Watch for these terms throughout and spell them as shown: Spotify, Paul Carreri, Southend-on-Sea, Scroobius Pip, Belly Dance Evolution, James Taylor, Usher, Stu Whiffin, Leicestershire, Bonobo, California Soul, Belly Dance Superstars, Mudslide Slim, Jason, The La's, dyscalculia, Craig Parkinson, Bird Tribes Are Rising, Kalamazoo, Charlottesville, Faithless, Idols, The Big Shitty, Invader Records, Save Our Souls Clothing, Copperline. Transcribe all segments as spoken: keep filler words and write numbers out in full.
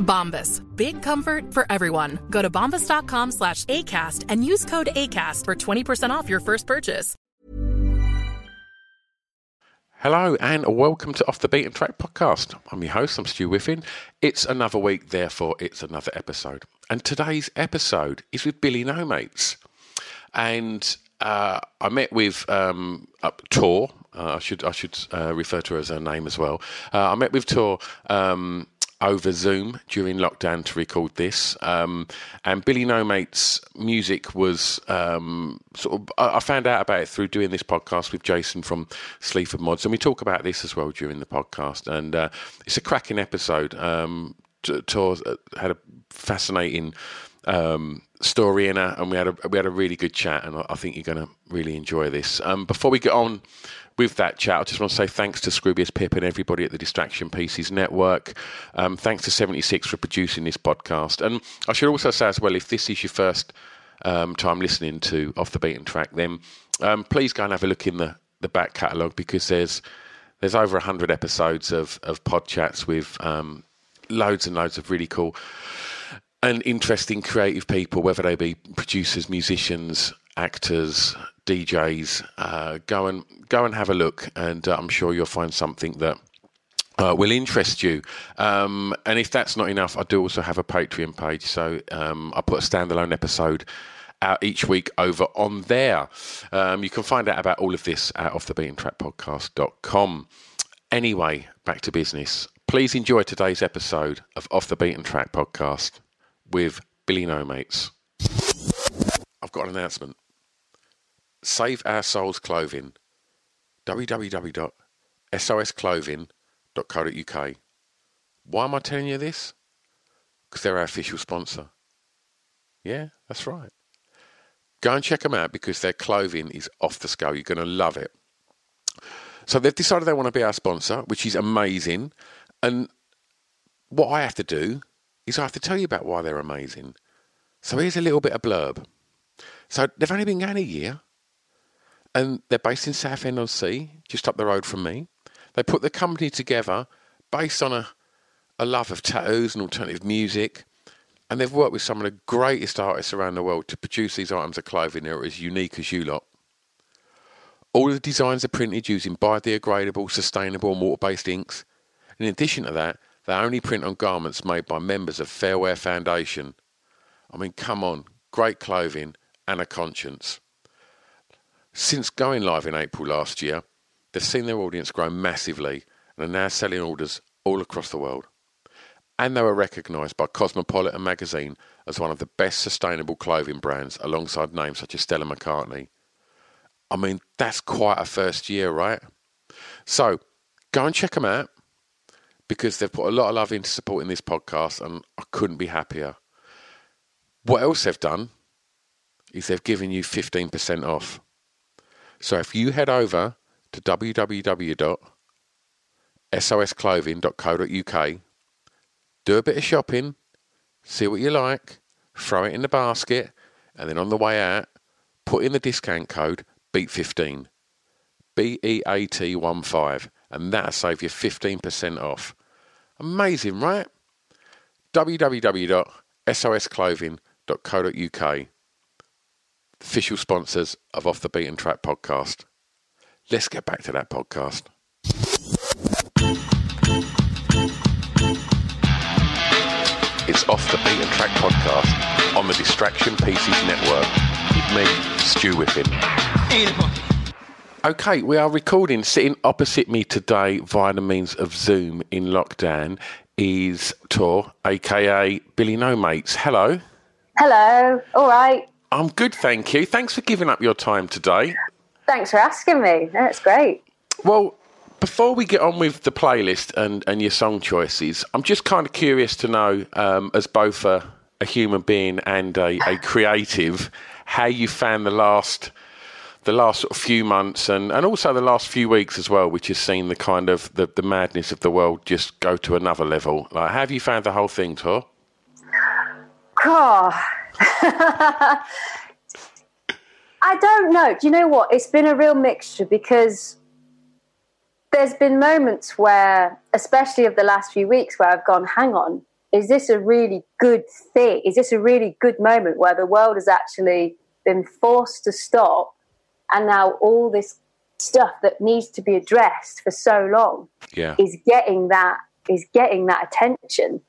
Bombas. Big comfort for everyone. Go to bombas.com slash ACAST and use code ACAST for twenty percent off your first purchase. Hello and welcome to Off The Beat and Track Podcast. I'm your host, I'm Stu Whiffin. It's another week, therefore it's another episode. And today's episode is with Billy Nomates. And uh, I met with um, uh, Tor. Uh, I should I should uh, refer to her as her name as well. Uh, I met with Tor um, over Zoom during lockdown to record this. Um, and Billy Nomates' music was um, sort of, I found out about it through doing this podcast with Jason from Sleaford Mods. And we talk about this as well during the podcast. And uh, it's a cracking episode. Um, Tor had a fascinating um, story in her, and we had a, we had a really good chat, and I think you're going to really enjoy this. Um, before we get on with that chat, I just want to say thanks to Scroobius Pip and everybody at the Distraction Pieces Network. Um, thanks to seventy-six for producing this podcast. And I should also say as well, if this is your first um, time listening to Off The Beat and Track, then um, please go and have a look in the, the back catalogue, because there's there's over one hundred episodes of, of pod chats with um, loads and loads of really cool and interesting creative people, whether they be producers, musicians, actors, D Js. uh, go and go and have a look, and uh, I'm sure you'll find something that uh, will interest you. Um, and if that's not enough, I do also have a Patreon page, so um, I put a standalone episode out each week over on there. Um, you can find out about all of this at off the beat and track podcast dot com. Anyway, back to business. Please enjoy today's episode of Off The Beat and Track Podcast with Billy Nomates. I've got an announcement. Save Our Souls Clothing, w w w dot sos clothing dot co dot u k. Why am I telling you this? Because they're our official sponsor. Yeah, that's right. Go and check them out, because their clothing is off the scale. You're going to love it. So they've decided they want to be our sponsor, which is amazing. And what I have to do is I have to tell you about why they're amazing. So here's a little bit of blurb. So they've only been going a year, and they're based in Southend-on-Sea, just up the road from me. They put the company together based on a, a love of tattoos and alternative music, and they've worked with some of the greatest artists around the world to produce these items of clothing that are as unique as you lot. All the designs are printed using biodegradable, sustainable and water-based inks. In addition to that, they only print on garments made by members of Fair Wear Foundation. I mean, come on, great clothing and a conscience. Since going live in April last year, they've seen their audience grow massively and are now selling orders all across the world. And they were recognised by Cosmopolitan magazine as one of the best sustainable clothing brands, alongside names such as Stella McCartney. I mean, that's quite a first year, right? So, go and check them out, because they've put a lot of love into supporting this podcast, and I couldn't be happier. What else they've done is they've given you fifteen percent off. So if you head over to w w w dot sos clothing dot co dot u k, do a bit of shopping, see what you like, throw it in the basket, and then on the way out, put in the discount code B E A T fifteen, B E A T fifteen, and that'll save you fifteen percent off. Amazing, right? w w w dot sos clothing dot co dot u k, official sponsors of Off The Beat and Track Podcast. Let's get back to that podcast. It's Off The Beat and Track Podcast on the Distraction Pieces Network with me, Stu Whiffin. Beautiful. Okay, we are recording. Sitting opposite me today via the means of Zoom in lockdown is Tor, aka Billy Nomates. Hello. Hello. All right. I'm good, thank you. Thanks for giving up your time today. Thanks for asking me. That's great. Well, before we get on with the playlist and, and your song choices, I'm just kind of curious to know, um, as both a, a human being and a, a creative, how you found the last... the last sort of few months and, and also the last few weeks as well, which has seen the kind of the, the madness of the world just go to another level. Like, how have you found the whole thing, Tor? Oh. I don't know. Do you know what? It's been a real mixture because there's been moments where, especially of the last few weeks, where I've gone, hang on, is this a really good thing? Is this a really good moment where the world has actually been forced to stop? And now all this stuff that needs to be addressed for so long yeah. is getting that is getting that attention.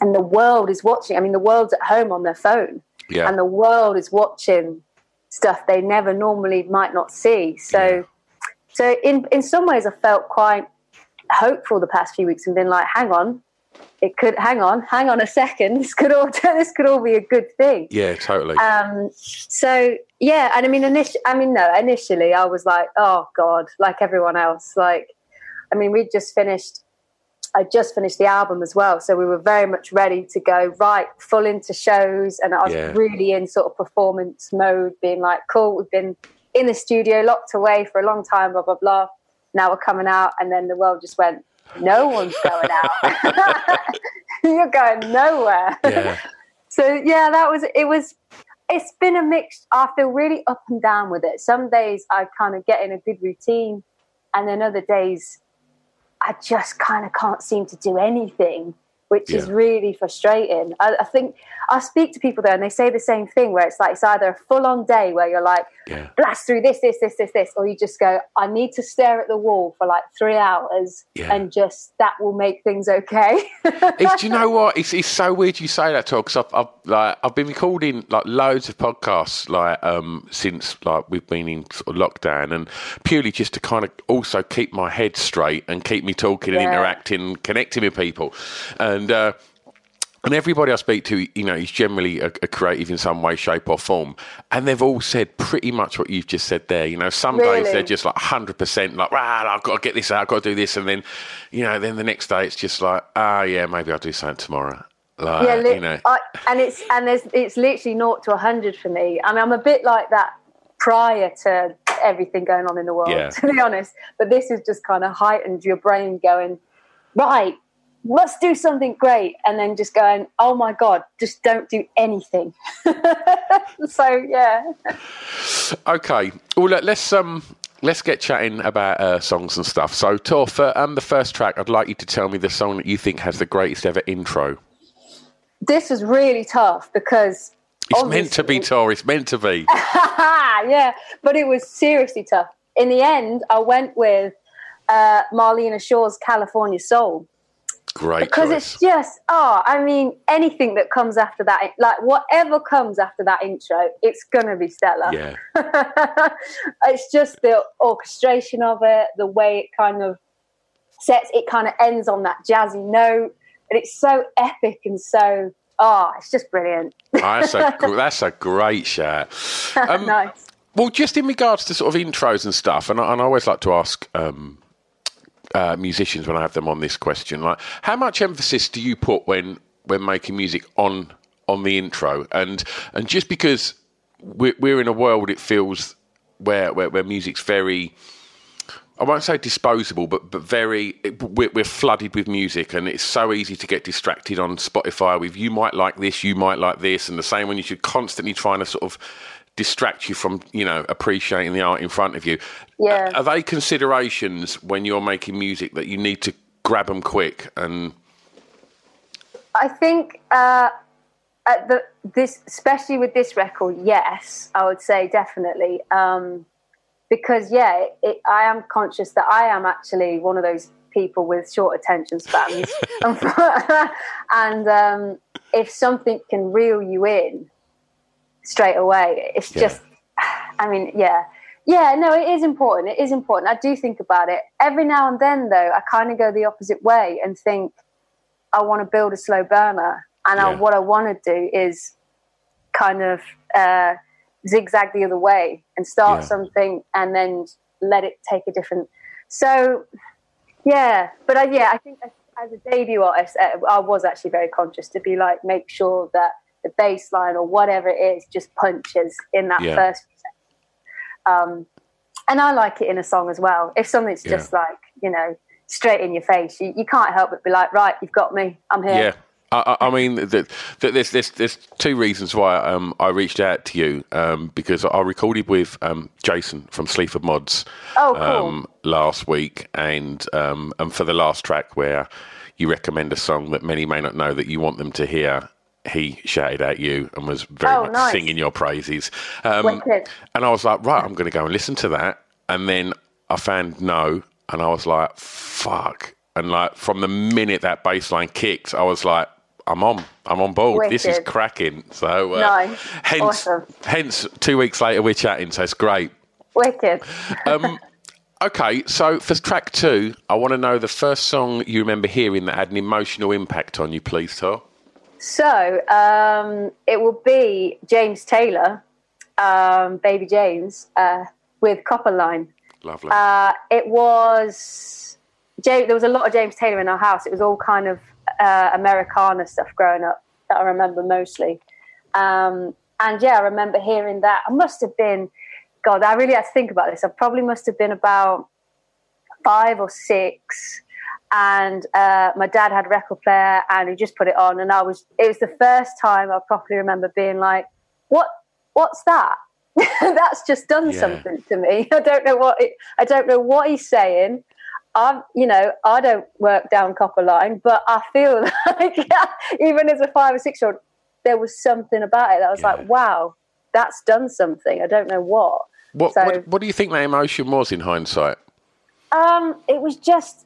And the world is watching. I mean, the world's at home on their phone. Yeah. And the world is watching stuff they never normally might not see. So yeah. so in, in some ways I felt quite hopeful the past few weeks and been like, hang on, it could hang on, hang on a second. This could all this could all be a good thing. Yeah, totally. Um, so yeah, and I mean, initially, I mean, no, initially I was like, oh God, like everyone else. Like, I mean, we just finished. I just finished the album as well, so we were very much ready to go right full into shows, and I was yeah. really in sort of performance mode, being like, cool, we've been in the studio, locked away for a long time, blah blah blah. Now we're coming out, and then the world just went. No one's going out. You're going nowhere. Yeah. So yeah, that was it was it's been a mix. I feel really up and down with it. Some days I kind of get in a good routine and then other days I just kind of can't seem to do anything, which yeah. is really frustrating. I, I think I speak to people there and they say the same thing where it's like it's either a full-on day where you're like yeah. blast through this, this, this, this, this, or you just go, I need to stare at the wall for like three hours yeah. and just that will make things okay. It's, do you know what? It's it's so weird you say that, Tor, because I've, I've, like, I've been recording like loads of podcasts like um, since like we've been in sort of lockdown and purely just to kind of also keep my head straight and keep me talking yeah. and interacting, connecting with people. Um, And uh, and everybody I speak to, you know, is generally a, a creative in some way, shape or form. And they've all said pretty much what you've just said there. You know, some really? days they're just like one hundred percent like, ah, I've got to get this out, I've got to do this. And then, you know, then the next day it's just like, ah, oh, yeah, maybe I'll do something tomorrow. Like, yeah, li- you know. I, and it's and there's, it's literally naught to one hundred for me. I mean, I'm a bit like that prior to everything going on in the world, yeah. to be honest. But this has just kind of heightened your brain going, right. Let's do something great, and then just going, oh my God, just don't do anything. So yeah. Okay. Well, look, let's um, let's get chatting about uh, songs and stuff. So, Tor, for um, the first track, I'd like you to tell me the song that you think has the greatest ever intro. This is really tough because it's meant to be, Tor. It's meant to be. Yeah, but it was seriously tough. In the end, I went with uh, Marlena Shaw's California Soul. Great because choice. It's just oh I mean anything that comes after that, like whatever comes after that intro, it's gonna be stellar. Yeah. It's just the orchestration of it, the way it kind of sets it kind of ends on that jazzy note, and it's so epic and so oh it's just brilliant. Oh, that's a that's a great shout. Um, nice. Well, just in regards to sort of intros and stuff, and I, and I always like to ask um Uh, musicians when I have them on this question, like how much emphasis do you put when when making music on on the intro? And and just because we're, we're in a world, it feels where, where where music's very, I won't say disposable, but but very we're, we're flooded with music, and it's so easy to get distracted on Spotify with you might like this, you might like this, and the same when you should constantly trying to sort of distract you from, you know, appreciating the art in front of you. Yeah. Are they considerations when you're making music that you need to grab them quick? And I think uh, at the, this, especially with this record, yes, I would say definitely. Um, because, yeah, it, it, I am conscious that I am actually one of those people with short attention spans. And um, if something can reel you in, straight away, it's yeah. just I mean yeah Yeah, no, it is important. It is important. I do think about it. Every now and then, though, I kind of go the opposite way and think I want to build a slow burner. And yeah. I, what I want to do is kind of uh, zigzag the other way and start yeah. something and then let it take a different... So, yeah. But, I, yeah, I think as a debut artist, I was actually very conscious to be like, make sure that the bass line or whatever it is just punches in that yeah. first Um, and I like it in a song as well. If something's yeah. just like, you know, straight in your face, you, you can't help but be like, right, you've got me, I'm here. Yeah. I, I mean, the, the, there's, there's, there's two reasons why um, I reached out to you, um, because I recorded with um, Jason from Sleaford Mods oh, cool. um, last week, and, um, and for the last track where you recommend a song that many may not know that you want them to hear, he shouted at you and was very oh, much nice. singing your praises. Um, and I was like, right, I'm going to go and listen to that. And then I found No, and I was like, fuck. And like from the minute that bass line kicked, I was like, I'm on, I'm on board. Wicked. This is cracking. So uh, nice. hence, awesome. hence two weeks later, we're chatting. So it's great. Wicked. um, okay. So for track two, I want to know the first song you remember hearing that had an emotional impact on you, please, Tor. So um, it will be James Taylor, um, Baby James, uh, with Copperline. Lovely. Uh, it was James, there was a lot of James Taylor in our house. It was all kind of uh, Americana stuff growing up that I remember mostly. Um, and yeah, I remember hearing that. I must have been, God, I really had to think about this. I probably must have been about five or six. And uh, my dad had a record player and he just put it on. And I was, it was the first time I properly remember being like, what, what's that? That's just done yeah. something to me. I don't know what, it, I don't know what he's saying. I'm, you know, I don't work down Copperline, but I feel like yeah, even as a five or six year old, there was something about it that I was yeah. like, wow, that's done something. I don't know what. What, so, what, what do you think that emotion was in hindsight? Um, it was just,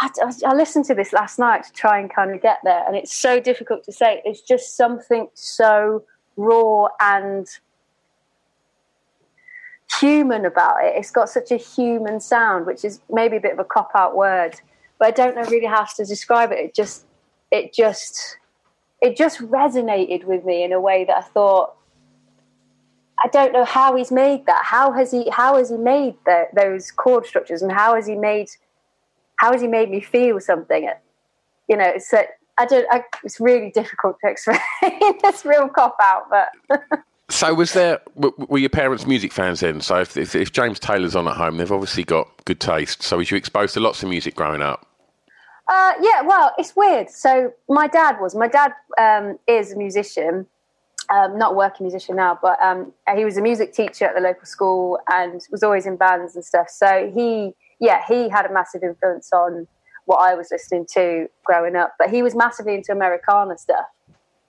I, I listened to this last night to try and kind of get there, and it's so difficult to say. It's just something so raw and human about it. It's got such a human sound, which is maybe a bit of a cop-out word, but I don't know really how to describe it. It just, it just, it just resonated with me in a way that I thought, I don't know how he's made that. How has he? How has he made the, those chord structures, and how has he made? How has he made me feel something? You know, it's a, I don't. I, it's really difficult to explain. It's real cop out, but. So, was there? Were your parents music fans then? So, if, if, if James Taylor's on at home, they've obviously got good taste. So, was you exposed to lots of music growing up? Uh, yeah, well, it's weird. So, my dad was. My dad um, is a musician, um, not a working musician now, but um, he was a music teacher at the local school and was always in bands and stuff. So he. Yeah, he had a massive influence on what I was listening to growing up. But he was massively into Americana stuff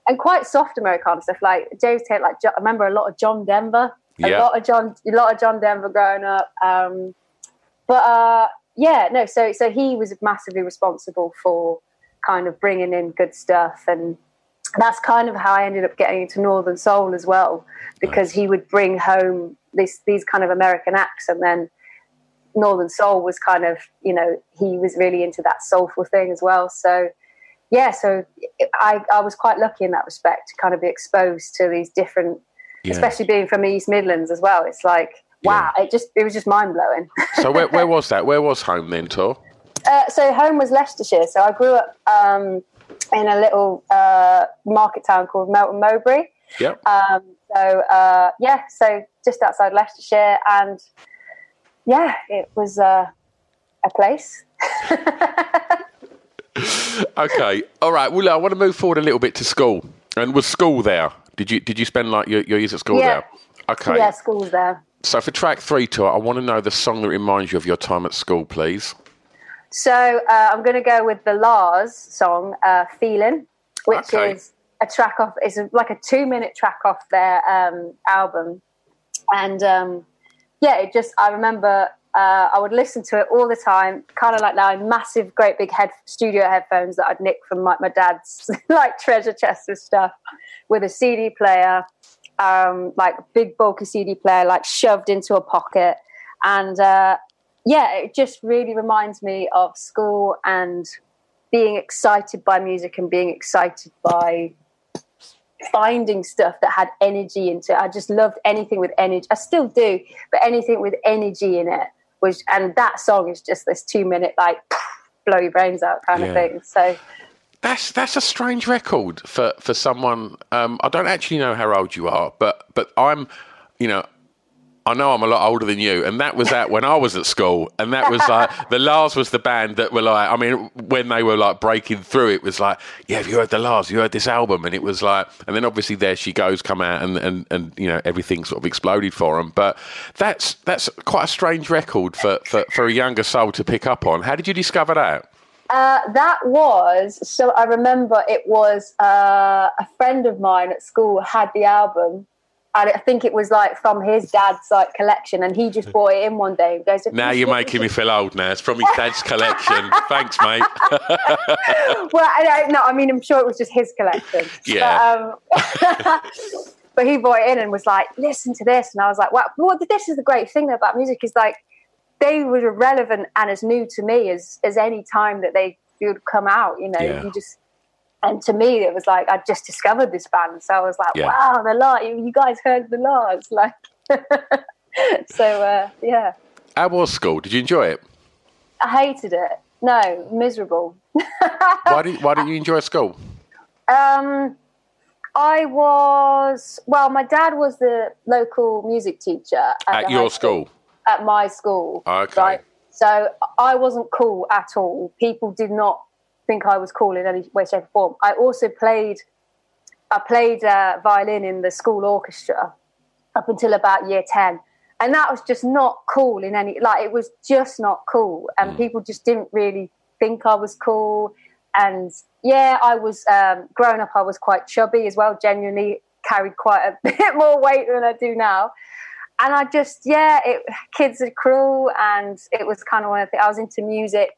and quite soft Americana stuff. Like James Taylor, like I remember a lot of John Denver, a yeah. lot of John, a lot of John Denver growing up. Um, but uh, yeah, no. So so he was massively responsible for kind of bringing in good stuff, and that's kind of how I ended up getting into Northern Soul as well, because nice. He would bring home this these kind of American acts, and then. Northern Soul was kind of, you know, he was really into that soulful thing as well. So, yeah, so I, I was quite lucky in that respect to kind of be exposed to these different, yeah. especially being from East Midlands as well. It's like, wow, yeah. it just it was just mind blowing. So where where was that? Where was home then, Tor? Uh, so home was Leicestershire. So I grew up um, in a little uh, market town called Melton Mowbray. Yep. Um, so uh, yeah, so just outside Leicestershire and. Yeah, it was uh, a place. Okay, all right. Well, I want to move forward a little bit to school. And was school there? Did you did you spend like your, your years at school yeah. there? Okay. Yeah, school's there. So for track three, Tor, I want to know the song that reminds you of your time at school, please. So uh, I'm going to go with The La's song, uh, Feeling, which okay. is a track off. It's like a two-minute track off their um, album. And... Um, Yeah, it just, I remember uh, I would listen to it all the time, kind of like now in massive, great big head studio headphones that I'd nick from my, my dad's like treasure chest of stuff with a C D player um, like big bulky C D player, like shoved into a pocket. And uh, yeah, it just really reminds me of school and being excited by music and being excited by finding stuff that had energy into it. I just loved anything with energy. I still do, but anything with energy in it. Which, and that song is just this two-minute, like, blow your brains out kind yeah. of thing. So that's that's a strange record for for someone. Um, I don't actually know how old you are, but but I'm, you know, I know I'm a lot older than you, and that was that when I was at school, and that was like The La's was the band that were like, I mean, when they were like breaking through, it was like, yeah, have you heard The La's? You heard this album? And it was like, and then obviously There She Goes come out, and and and you know, everything sort of exploded for them. But that's that's quite a strange record for for, for a younger soul to pick up on. How did you discover that? Uh, that was so. I remember it was uh, a friend of mine at school had the album. And I think it was like from his dad's like collection, and he just brought it in one day and goes, now you're making me feel old now. It's from his dad's collection. Thanks, mate. Well, I don't know. I mean, I'm sure it was just his collection. Yeah. But, um, but he brought it in and was like, listen to this. And I was like, wow. Well, this is the great thing about music is like they were relevant and as new to me as, as any time that they would come out, you know, yeah. you just... And to me, it was like, I just discovered this band. So I was like, yeah. wow, The La's, you guys heard The La's. Like, so, uh, yeah. How was school? Did you enjoy it? I hated it. No, miserable. Why did, why didn't you enjoy school? Um, I was, well, my dad was the local music teacher. At, at your school? At my school. Okay. Right? So I wasn't cool at all. People did not think I was cool in any way, shape or form. I also played I played uh, violin in the school orchestra up until about year ten, and that was just not cool in any, like, it was just not cool, and mm. people just didn't really think I was cool. And yeah, I was um, growing up I was quite chubby as well, genuinely carried quite a bit more weight than I do now, and I just yeah it, kids are cruel, and it was kind of one of the things. I was into music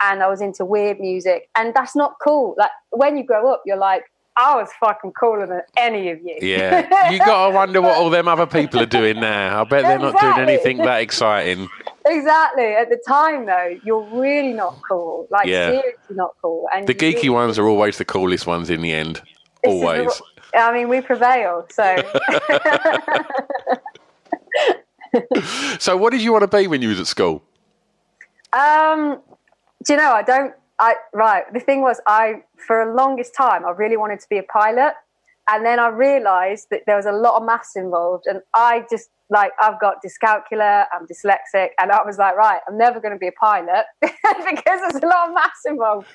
and I was into weird music, and that's not cool. Like, when you grow up, you're like, I was fucking cooler than any of you. Yeah. You got to wonder what all them other people are doing now. I bet they're exactly. not doing anything that exciting. Exactly. At the time, though, you're really not cool. Like, yeah. seriously not cool. And the geeky really... ones are always the coolest ones in the end. This always. The... I mean, we prevail, so... So what did you want to be when you was at school? Um... Do you know, I don't, I, right, the thing was, I, for the longest time, I really wanted to be a pilot, and then I realised that there was a lot of maths involved, and I just, like, I've got dyscalculia, I'm dyslexic, and I was like, right, I'm never going to be a pilot, because there's a lot of maths involved.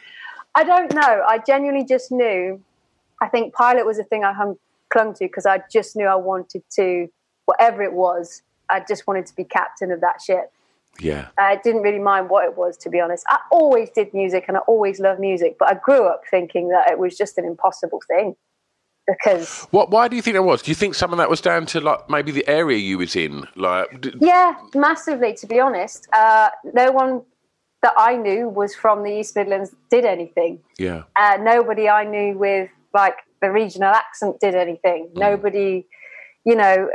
I don't know, I genuinely just knew, I think pilot was the thing I hung, clung to, because I just knew I wanted to, whatever it was, I just wanted to be captain of that ship. Yeah, I didn't really mind what it was, to be honest. I always did music and I always loved music, but I grew up thinking that it was just an impossible thing. Because what? Why do you think that was? Do you think some of that was down to like maybe the area you was in? Like, did... yeah, massively. To be honest, uh, no one that I knew was from the East Midlands did anything. Yeah, uh, nobody I knew with like the regional accent did anything. Mm. Nobody, you know,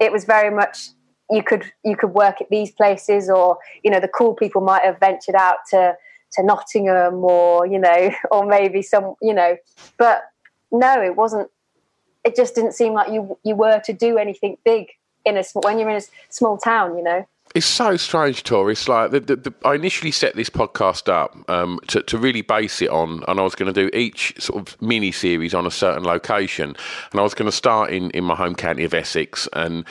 it was very much. You could you could work at these places, or you know, the cool people might have ventured out to to Nottingham, or you know, or maybe some, you know, but no, it wasn't. It just didn't seem like you you were to do anything big in a when you're in a small town, you know. It's so strange, Tor. It's like the, the, the, I initially set this podcast up um, to, to really base it on, and I was going to do each sort of mini series on a certain location, and I was going to start in, in my home county of Essex, and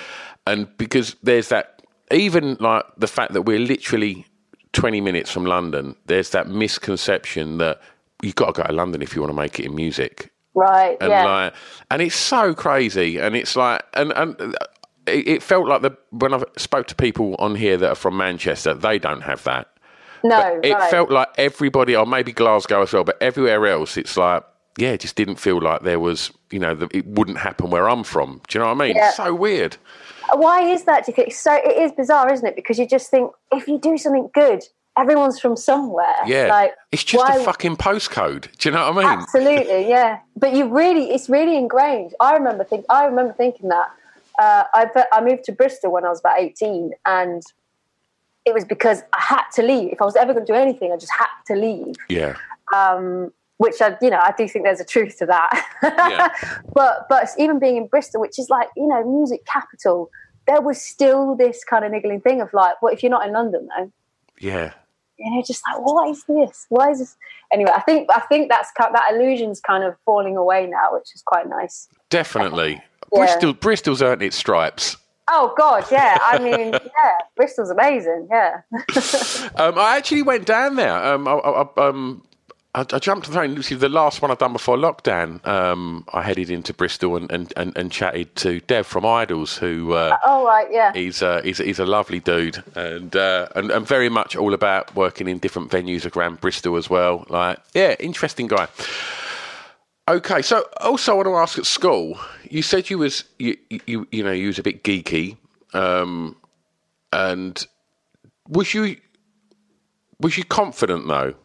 and because there's that, even like the fact that we're literally twenty minutes from London, there's that misconception that you've got to go to London if you want to make it in music, right? And yeah, like, and it's so crazy, and it's like, and and. It felt like the when I spoke to people on here that are from Manchester, they don't have that. No, but it right. felt like everybody, or maybe Glasgow as well, but everywhere else, it's like, yeah, it just didn't feel like there was, you know, the, it wouldn't happen where I'm from. Do you know what I mean? Yeah. It's so weird. Why is that? Do you think? So it is bizarre, isn't it? Because you just think if you do something good, everyone's from somewhere. Yeah, like, it's just why... a fucking postcode. Do you know what I mean? Absolutely, yeah. But you really, it's really ingrained. I remember think, I remember thinking that. Uh, I I moved to Bristol when I was about eighteen, and it was because I had to leave. If I was ever going to do anything, I just had to leave. Yeah. Um, which I, you know, I do think there's a truth to that. Yeah. But but even being in Bristol, which is like, you know, music capital, there was still this kind of niggling thing of like, well, if you're not in London though. Yeah. You know, just like, what is this? Why is this? Anyway, I think I think that's that illusion's kind of falling away now, which is quite nice. Definitely. Yeah. Bristol, Bristol's earned its stripes. Oh, God, yeah. I mean, yeah, Bristol's amazing, yeah. um, I actually went down there. Um, I, I, um, I, I jumped on the train. Lucy, the last one I've done before lockdown, um, I headed into Bristol and, and, and, and chatted to Dev from Idols, who uh, oh, right, yeah. he's, uh, he's, he's a lovely dude, and, uh, and, and very much all about working in different venues around Bristol as well. Like, yeah, interesting guy. Okay, so also I want to ask, at school, you said you was you you, you know you was a bit geeky, um, and was you was you confident though?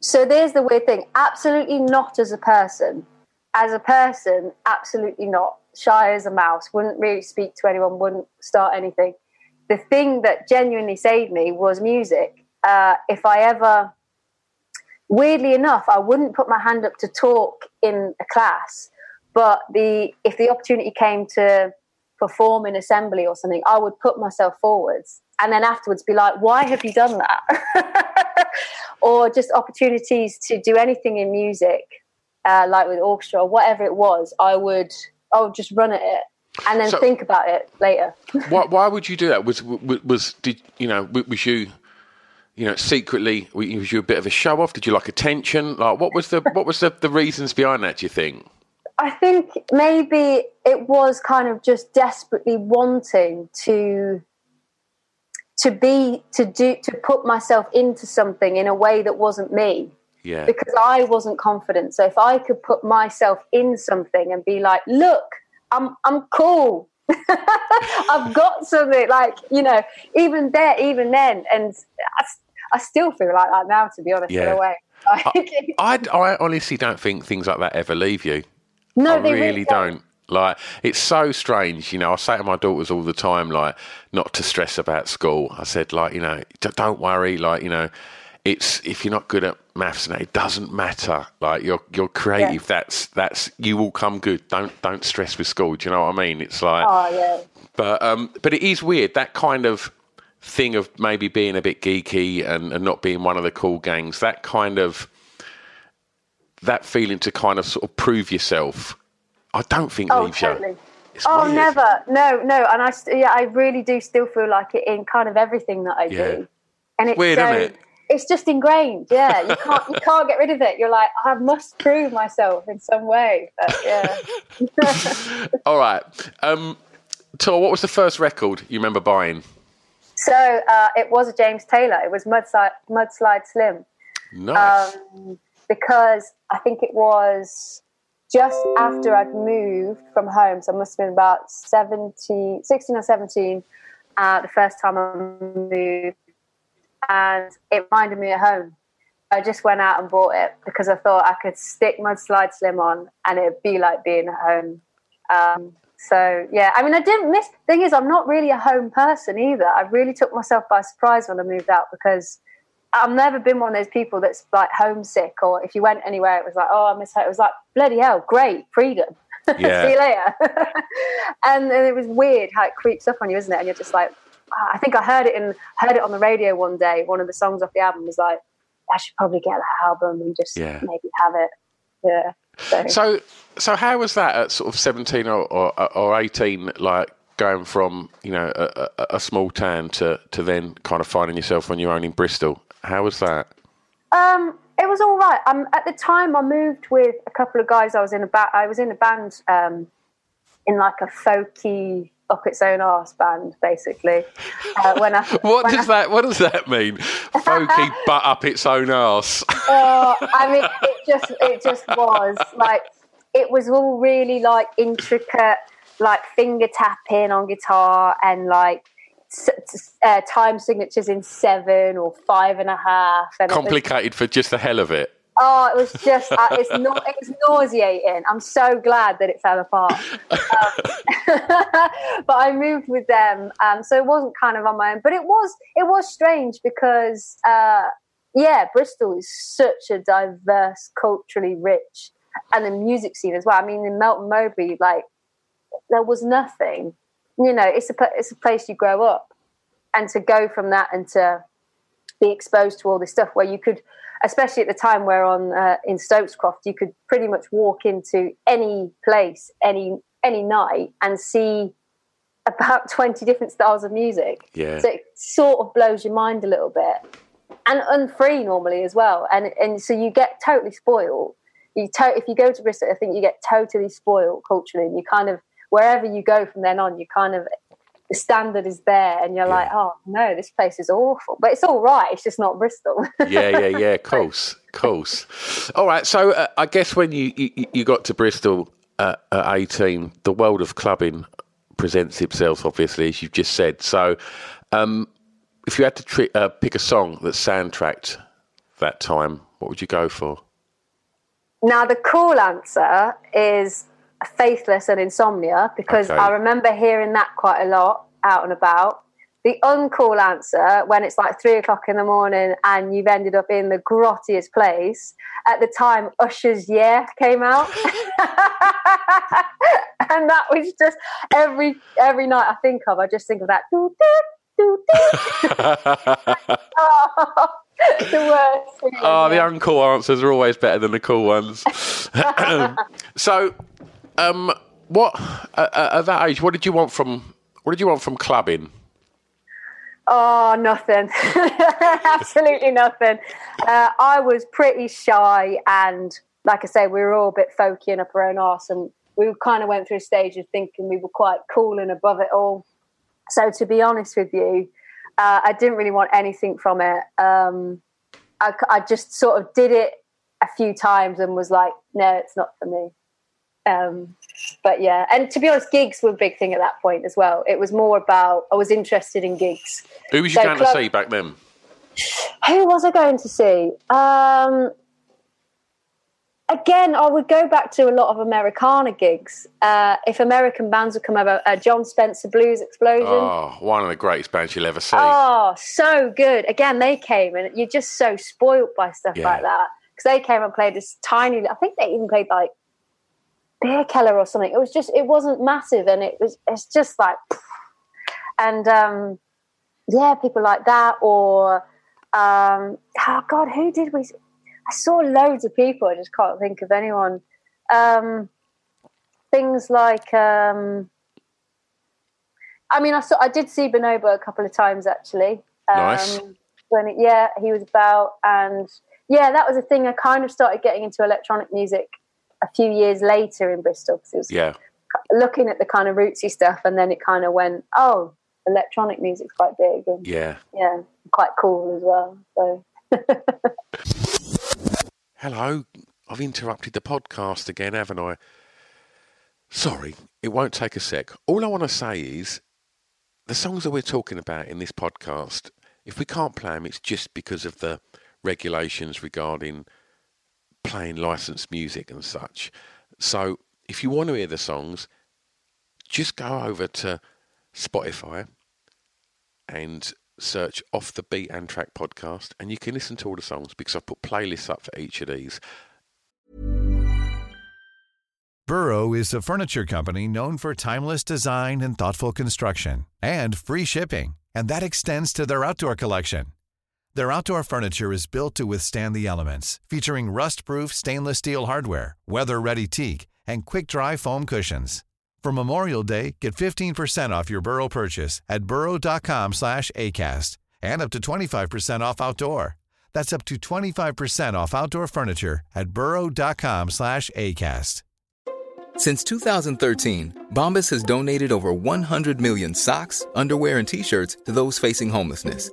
So there's the weird thing. Absolutely not as a person. As a person, absolutely not. Shy as a mouse. Wouldn't really speak to anyone. Wouldn't start anything. The thing that genuinely saved me was music. Uh, if I ever. Weirdly enough, I wouldn't put my hand up to talk in a class, but the if the opportunity came to perform in assembly or something, I would put myself forwards and then afterwards be like, why have you done that? Or just opportunities to do anything in music, uh, like with orchestra or whatever it was, I would, I would just run at it. And then so, think about it later. why, why would you do that? Was, was, was did you know, was you... You know, secretly, was you a bit of a show-off? Did you like attention? Like, what was the what was the, the reasons behind that, do you think? I think maybe it was kind of just desperately wanting to to be to do to put myself into something in a way that wasn't me. Yeah. Because I wasn't confident. So if I could put myself in something and be like, look, I'm I'm cool. I've got something, like, you know, even there, even then, and I, I still feel like that now, to be honest, yeah. in a way. I, I, I honestly don't think things like that ever leave you. No, I they really, really don't. don't. Like, it's so strange, you know. I say to my daughters all the time, like, not to stress about school. I said, like, you know, don't worry, like, you know, it's if you're not good at maths, and it doesn't matter. Like, you're you're creative. Yeah. That's that's you will come good. Don't don't stress with school. Do you know what I mean? It's like, oh yeah. But um, but it is weird, that kind of thing of maybe being a bit geeky and, and not being one of the cool gangs. That kind of that feeling to kind of sort of prove yourself. I don't think oh, leaves totally. you. It's oh weird. never, no, no. And I yeah, I really do still feel like it in kind of everything that I yeah. do. And it's weird, so, isn't it? It's just ingrained, yeah. You can't, you can't get rid of it. You're like, I must prove myself in some way. But, yeah. All right. Um, Tor, what was the first record you remember buying? So uh, it was a James Taylor. It was Mudslide, Mudslide Slim. Nice. Um, because I think it was just after I'd moved from home. So I must have been about seventeen, sixteen or seventeen, uh, the first time I moved. And it reminded me at home. I just went out and bought it because I thought I could stick Mudslide Slim on and it'd be like being at home. Um, so, yeah. I mean, I didn't miss... The thing is, I'm not really a home person either. I really took myself by surprise when I moved out because I've never been one of those people that's, like, homesick, or if you went anywhere, it was like, oh, I miss home. It was like, bloody hell, great, freedom. Yeah. See you later. And, and it was weird how it creeps up on you, isn't it? And you're just like... I think I heard it in heard it on the radio one day. One of the songs off the album was like, I should probably get that album and just yeah. maybe have it. Yeah. So. so, so how was that at sort of seventeen or or, or eighteen? Like going from, you know, a, a, a small town to to then kind of finding yourself on your own in Bristol. How was that? Um, it was all right. Um, at the time, I moved with a couple of guys. I was in a ba- I was in a band, um, in like a folky. Up its own arse band, basically. Uh, when I, what when does I, that? What does that mean? Folky butt up its own arse. Oh, I mean, it just it just was like it was all really like intricate, like finger tapping on guitar and like uh, time signatures in seven or five and a half. And complicated was, for just the hell of it. Oh, it was just, uh, it's not, it was nauseating. I'm so glad that it fell apart. Um, but I moved with them. Um, so it wasn't kind of on my own, but it was, it was strange because, uh, yeah, Bristol is such a diverse, culturally rich, and the music scene as well. I mean, in Melton Mowbray, like, there was nothing. You know, it's a it's a place you grow up, and to go from that and to be exposed to all this stuff where you could, especially at the time we're on uh, in Stokescroft, you could pretty much walk into any place, any any night, and see about twenty different styles of music. Yeah. So it sort of blows your mind a little bit. And unfree normally as well, and and so you get totally spoiled. You to- if you go to Bristol, I think you get totally spoiled culturally. And you kind of wherever you go from then on, you kind of the standard is there, and you're yeah. like, oh no, this place is awful, but it's all right. It's just not Bristol. yeah, yeah, yeah. Of course, of course. All right. So uh, I guess when you, you you got to Bristol uh, at eighteen, the world of clubbing presents itself, obviously, as you've just said. So. um If you had to tri- uh, pick a song that soundtracked that time, what would you go for? Now, the cool answer is Faithless and Insomnia, because okay. I remember hearing that quite a lot out and about. The uncool answer, when it's like three o'clock in the morning and you've ended up in the grottiest place, at the time, Usher's Yeah came out. And that was just every every night I think of, I just think of that. oh, the worst thing, oh the uncool answers are always better than the cool ones. So um what uh, at that age what did you want from what did you want from clubbing? Oh, nothing. Absolutely nothing. uh, I was pretty shy, and like I say, we were all a bit folky and up our own arse, and we kind of went through a stage of thinking we were quite cool and above it all. So to be honest with you, uh, I didn't really want anything from it. Um, I, I just sort of did it a few times and was like, no, it's not for me. Um, but yeah, and to be honest, gigs were a big thing at that point as well. It was more about, I was interested in gigs. Who was you so going club- to see back then? Who was I going to see? Um, Again, I would go back to a lot of Americana gigs. Uh, if American bands would come over, uh, John Spencer Blues Explosion. Oh, one of the greatest bands you'll ever see. Oh, so good. Again, they came, and you're just so spoiled by stuff yeah. like that. Because they came and played this tiny, I think they even played like Beer Keller or something. It was just, it wasn't massive, and it was, it's just like, and um, yeah, people like that, or, um, oh God, who did we see? I saw loads of people. I just can't think of anyone. Um, things like, um, I mean, I saw, I did see Bonobo a couple of times actually. Um, nice. When it, yeah, he was about, and yeah, that was a thing. I kind of started getting into electronic music a few years later in Bristol, because it was yeah. looking at the kind of rootsy stuff, and then it kind of went, oh, electronic music's quite big, and yeah, yeah, quite cool as well. So. Hello, I've interrupted the podcast again, haven't I? Sorry, it won't take a sec. All I want to say is the songs that we're talking about in this podcast, if we can't play them, it's just because of the regulations regarding playing licensed music and such. So if you want to hear the songs, just go over to Spotify and search Off The Beat and Track Podcast, and you can listen to all the songs, because I've put playlists up for each of these. Burrow is a furniture company known for timeless design and thoughtful construction, and free shipping, and that extends to their outdoor collection. Their outdoor furniture is built to withstand the elements, featuring rust-proof stainless steel hardware, weather-ready teak, and quick-dry foam cushions. For Memorial Day, get fifteen percent off your Burrow purchase at burrow.com slash ACAST and up to twenty-five percent off outdoor. That's up to twenty-five percent off outdoor furniture at burrow.com slash ACAST. Since two thousand thirteen, Bombas has donated over one hundred million socks, underwear, and T-shirts to those facing homelessness.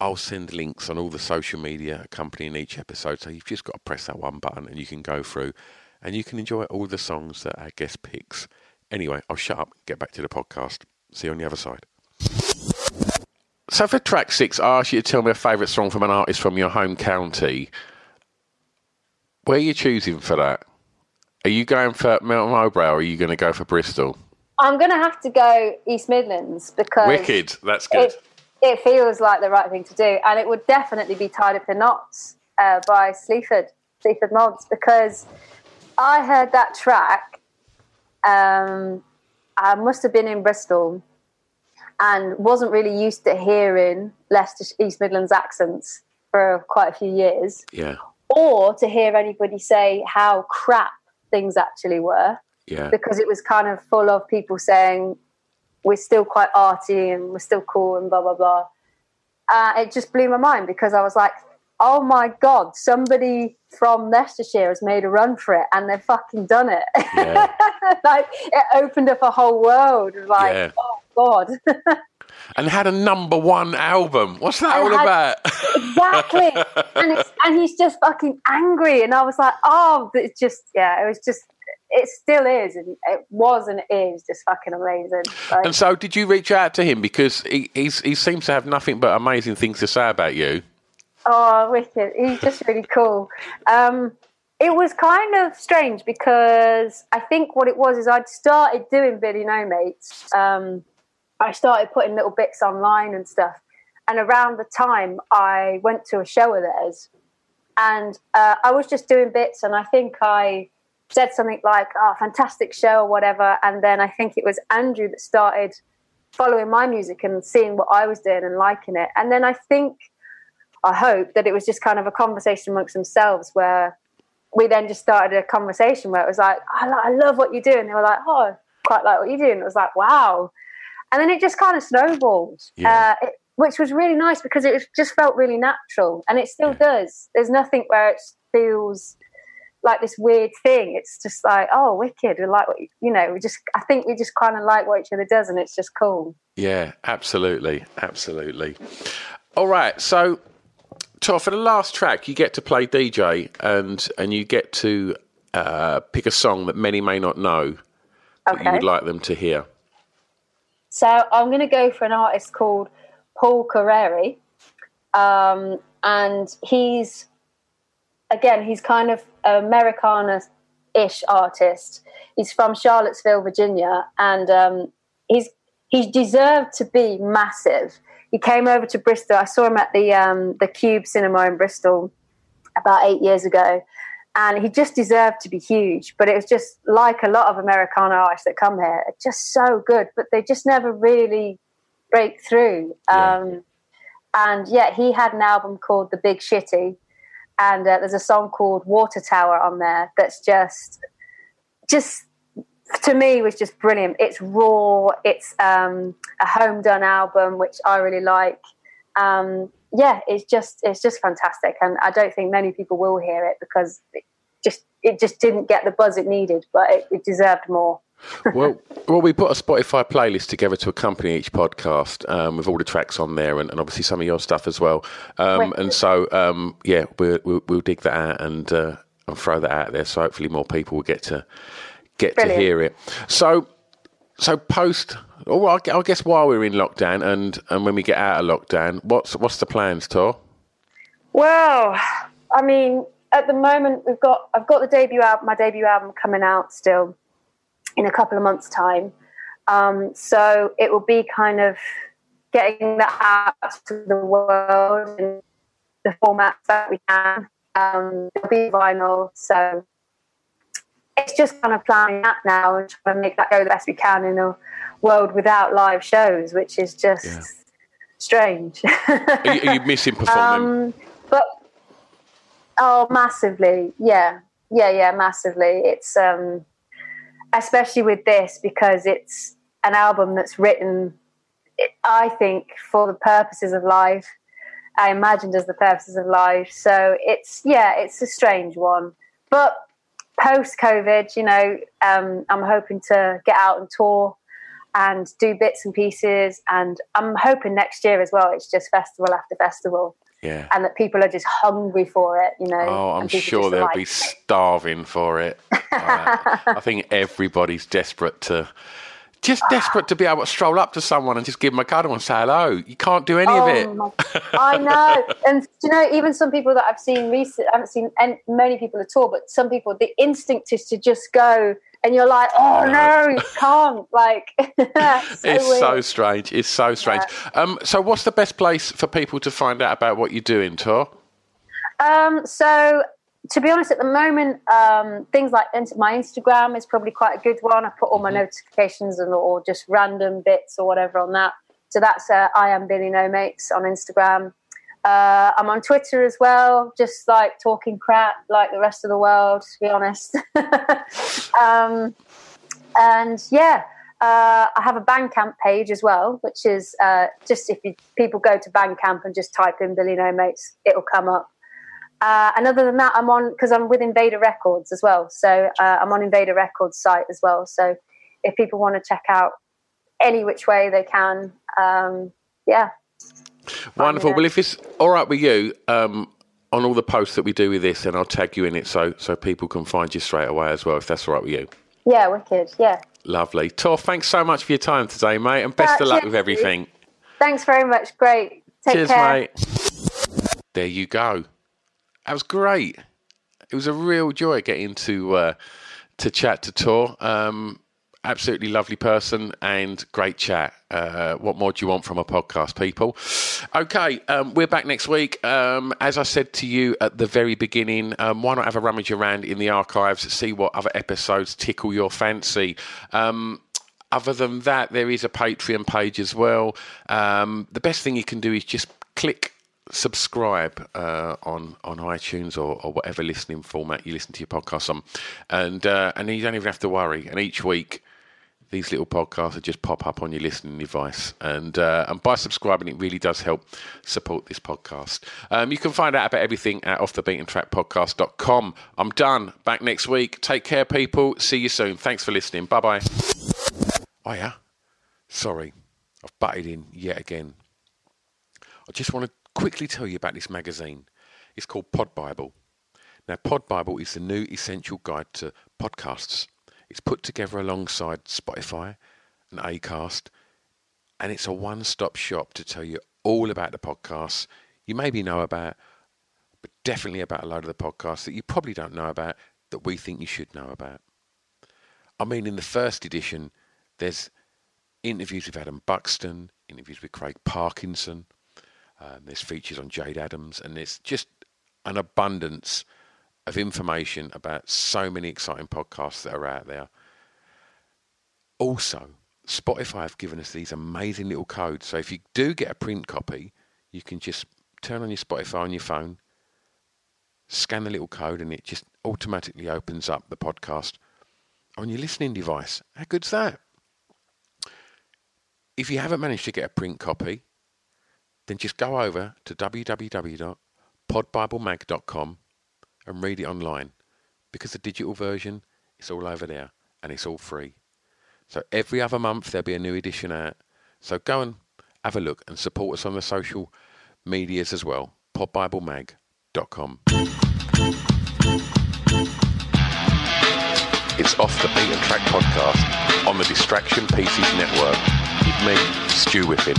I'll send links on all the social media accompanying each episode. So you've just got to press that one button and you can go through and you can enjoy all the songs that our guest picks. Anyway, I'll shut up, get back to the podcast. See you on the other side. So for track six, I asked you to tell me a favourite song from an artist from your home county. Where are you choosing for that? Are you going for Melton Mowbray or are you going to go for Bristol? I'm going to have to go East Midlands because... Wicked, that's good. It, it feels like the right thing to do. And it would definitely be Tied Up in Knots uh, by Sleaford, Sleaford Mods, because I heard that track, um, I must have been in Bristol and wasn't really used to hearing Leicestershire, East Midlands accents for quite a few years. Yeah. Or to hear anybody say how crap things actually were. Yeah. Because it was kind of full of people saying we're still quite arty and we're still cool and blah, blah, blah. Uh, it just blew my mind because I was like, oh, my God, somebody from Leicestershire has made a run for it and they've fucking done it. Yeah. Like, it opened up a whole world. Like, yeah. Oh, God. And had a number one album. What's that and all had, about? Exactly. And, it's, and he's just fucking angry. And I was like, oh, it's just, yeah, it was just... It still is, and it was, and it is just fucking amazing. Like, and so, did you reach out to him because he he's, he seems to have nothing but amazing things to say about you? Oh, wicked! He's just really cool. Um, it was kind of strange because I think what it was is I'd started doing Billy Nomates. Um, I started putting little bits online and stuff, and around the time I went to a show of theirs, and uh, I was just doing bits, and I think I. said something like, oh, fantastic show or whatever. And then I think it was Andrew that started following my music and seeing what I was doing and liking it. And then I think, I hope, that it was just kind of a conversation amongst themselves where we then just started a conversation where it was like, oh, I love what you do. And they were like, oh, I quite like what you do. And it was like, wow. And then it just kind of snowballed, yeah. uh, it, which was really nice because it was, just felt really natural. And it still yeah. does. There's nothing where it feels... like this weird thing. It's just like, oh, wicked, we like what you, you know we just I think we just kind of like what each other does and it's just cool. Yeah, absolutely, absolutely. All right, so Tor, for the last track you get to play D J and and you get to uh pick a song that many may not know that okay. you would like them to hear. So I'm going to go for an artist called Paul Carreri, um and he's Again, he's kind of an Americana-ish artist. He's from Charlottesville, Virginia, and um, he's he's deserved to be massive. He came over to Bristol. I saw him at the um, the Cube Cinema in Bristol about eight years ago, and he just deserved to be huge. But it was just like a lot of Americana artists that come here, just so good, but they just never really break through. Yeah. Um, and yeah, he had an album called The Big Shitty. And uh, there's a song called Water Tower on there that's just, just to me, was just brilliant. It's raw. It's um, a home-done album, which I really like. Um, yeah, it's just it's just fantastic. And I don't think many people will hear it because it just, it just didn't get the buzz it needed, but it, it deserved more. well, well, we put a Spotify playlist together to accompany each podcast um, with all the tracks on there, and, and obviously some of your stuff as well. Um, and so, um, yeah, we'll, we'll, we'll dig that out and uh, and throw that out there. So hopefully more people will get to get Brilliant. to hear it. So, so post, or oh, I guess while we're in lockdown and, and when we get out of lockdown, what's what's the plans, Tor? Well, I mean, at the moment we've got I've got the debut album, my debut album coming out still in a couple of months' time. Um, so it will be kind of getting that out to the world in the formats that we can. Um, it'll be vinyl, so it's just kind of planning that now and trying to make that go the best we can in a world without live shows, which is just yeah. strange. are, you, are you missing performing? Um, but oh, massively, yeah, yeah, yeah, massively. It's um, especially with this, because it's an album that's written, I think, for the purposes of life. I imagined as the purposes of life. So it's, yeah, it's a strange one. But post-COVID, you know, um, I'm hoping to get out and tour and do bits and pieces. And I'm hoping next year as well, it's just festival after festival. Yeah. And that people are just hungry for it, you know. Oh, I'm sure they'll like, be starving for it. uh, I think everybody's desperate to... Just desperate to be able to stroll up to someone and just give them a cuddle and say hello. You can't do any oh, of it. My, I know. And, you know, even some people that I've seen recently, I haven't seen any, many people at all, but some people, the instinct is to just go and you're like, oh, oh no, you can't. Like, it's so, it's so strange. It's so strange. Yeah. Um, so what's the best place for people to find out about what you're doing, Tor? Um, so... To be honest, at the moment, um, things like my Instagram is probably quite a good one. I put all my mm-hmm. notifications and or just random bits or whatever on that. So that's uh, I am Billy Nomates on Instagram. Uh, I'm on Twitter as well, just like talking crap like the rest of the world, to be honest. um, and yeah, uh, I have a Bandcamp page as well, which is uh, just if you, people go to Bandcamp and just type in Billy Nomates, it'll come up. Uh, and other than that, I'm on, because I'm with Invader Records as well. So uh, I'm on Invader Records site as well. So if people want to check out any which way they can, um, yeah. Wonderful. Well, if it's all right with you, um, on all the posts that we do with this, and I'll tag you in it so so people can find you straight away as well, if that's all right with you. Yeah, wicked. Yeah. Lovely. Tor, thanks so much for your time today, mate. And best uh, of luck with everything. Thanks very much. Great. Take Cheers, care. Cheers, mate. There you go. That was great. It was a real joy getting to uh, to chat to Tor. Um, absolutely lovely person and great chat. Uh, what more do you want from a podcast, people? Okay, um, we're back next week. Um, as I said to you at the very beginning, um, why not have a rummage around in the archives, see what other episodes tickle your fancy. Um Other than that, there is a Patreon page as well. Um, the best thing you can do is just click subscribe uh, on on iTunes or, or whatever listening format you listen to your podcast on, and uh, and you don't even have to worry. And each week, these little podcasts will just pop up on your listening device. And uh, and by subscribing, it really does help support this podcast. Um, you can find out about everything at off the beat and track podcast dot com. I'm done. Back next week. Take care, people. See you soon. Thanks for listening. Bye bye. Oh yeah, sorry, I've butted in yet again. I just want to quickly tell you about this magazine. It's called Pod Bible. Now, Pod Bible is the new essential guide to podcasts. It's put together alongside Spotify and Acast, and it's a one-stop shop to tell you all about the podcasts you maybe know about, but definitely about a load of the podcasts that you probably don't know about that we think you should know about. I mean, in the first edition, there's interviews with Adam Buxton, interviews with Craig Parkinson, Um, there's features on Jade Addams, and there's just an abundance of information about so many exciting podcasts that are out there. Also, Spotify have given us these amazing little codes. So if you do get a print copy, you can just turn on your Spotify on your phone, scan the little code, and it just automatically opens up the podcast on your listening device. How good's that? If you haven't managed to get a print copy, then just go over to w w w dot pod bible mag dot com and read it online, because the digital version is all over there and it's all free. So every other month there'll be a new edition out. So go and have a look and support us on the social medias as well, pod bible mag dot com. It's Off The Beat and Track Podcast on the Distraction Pieces Network with me, Stu Whiffin.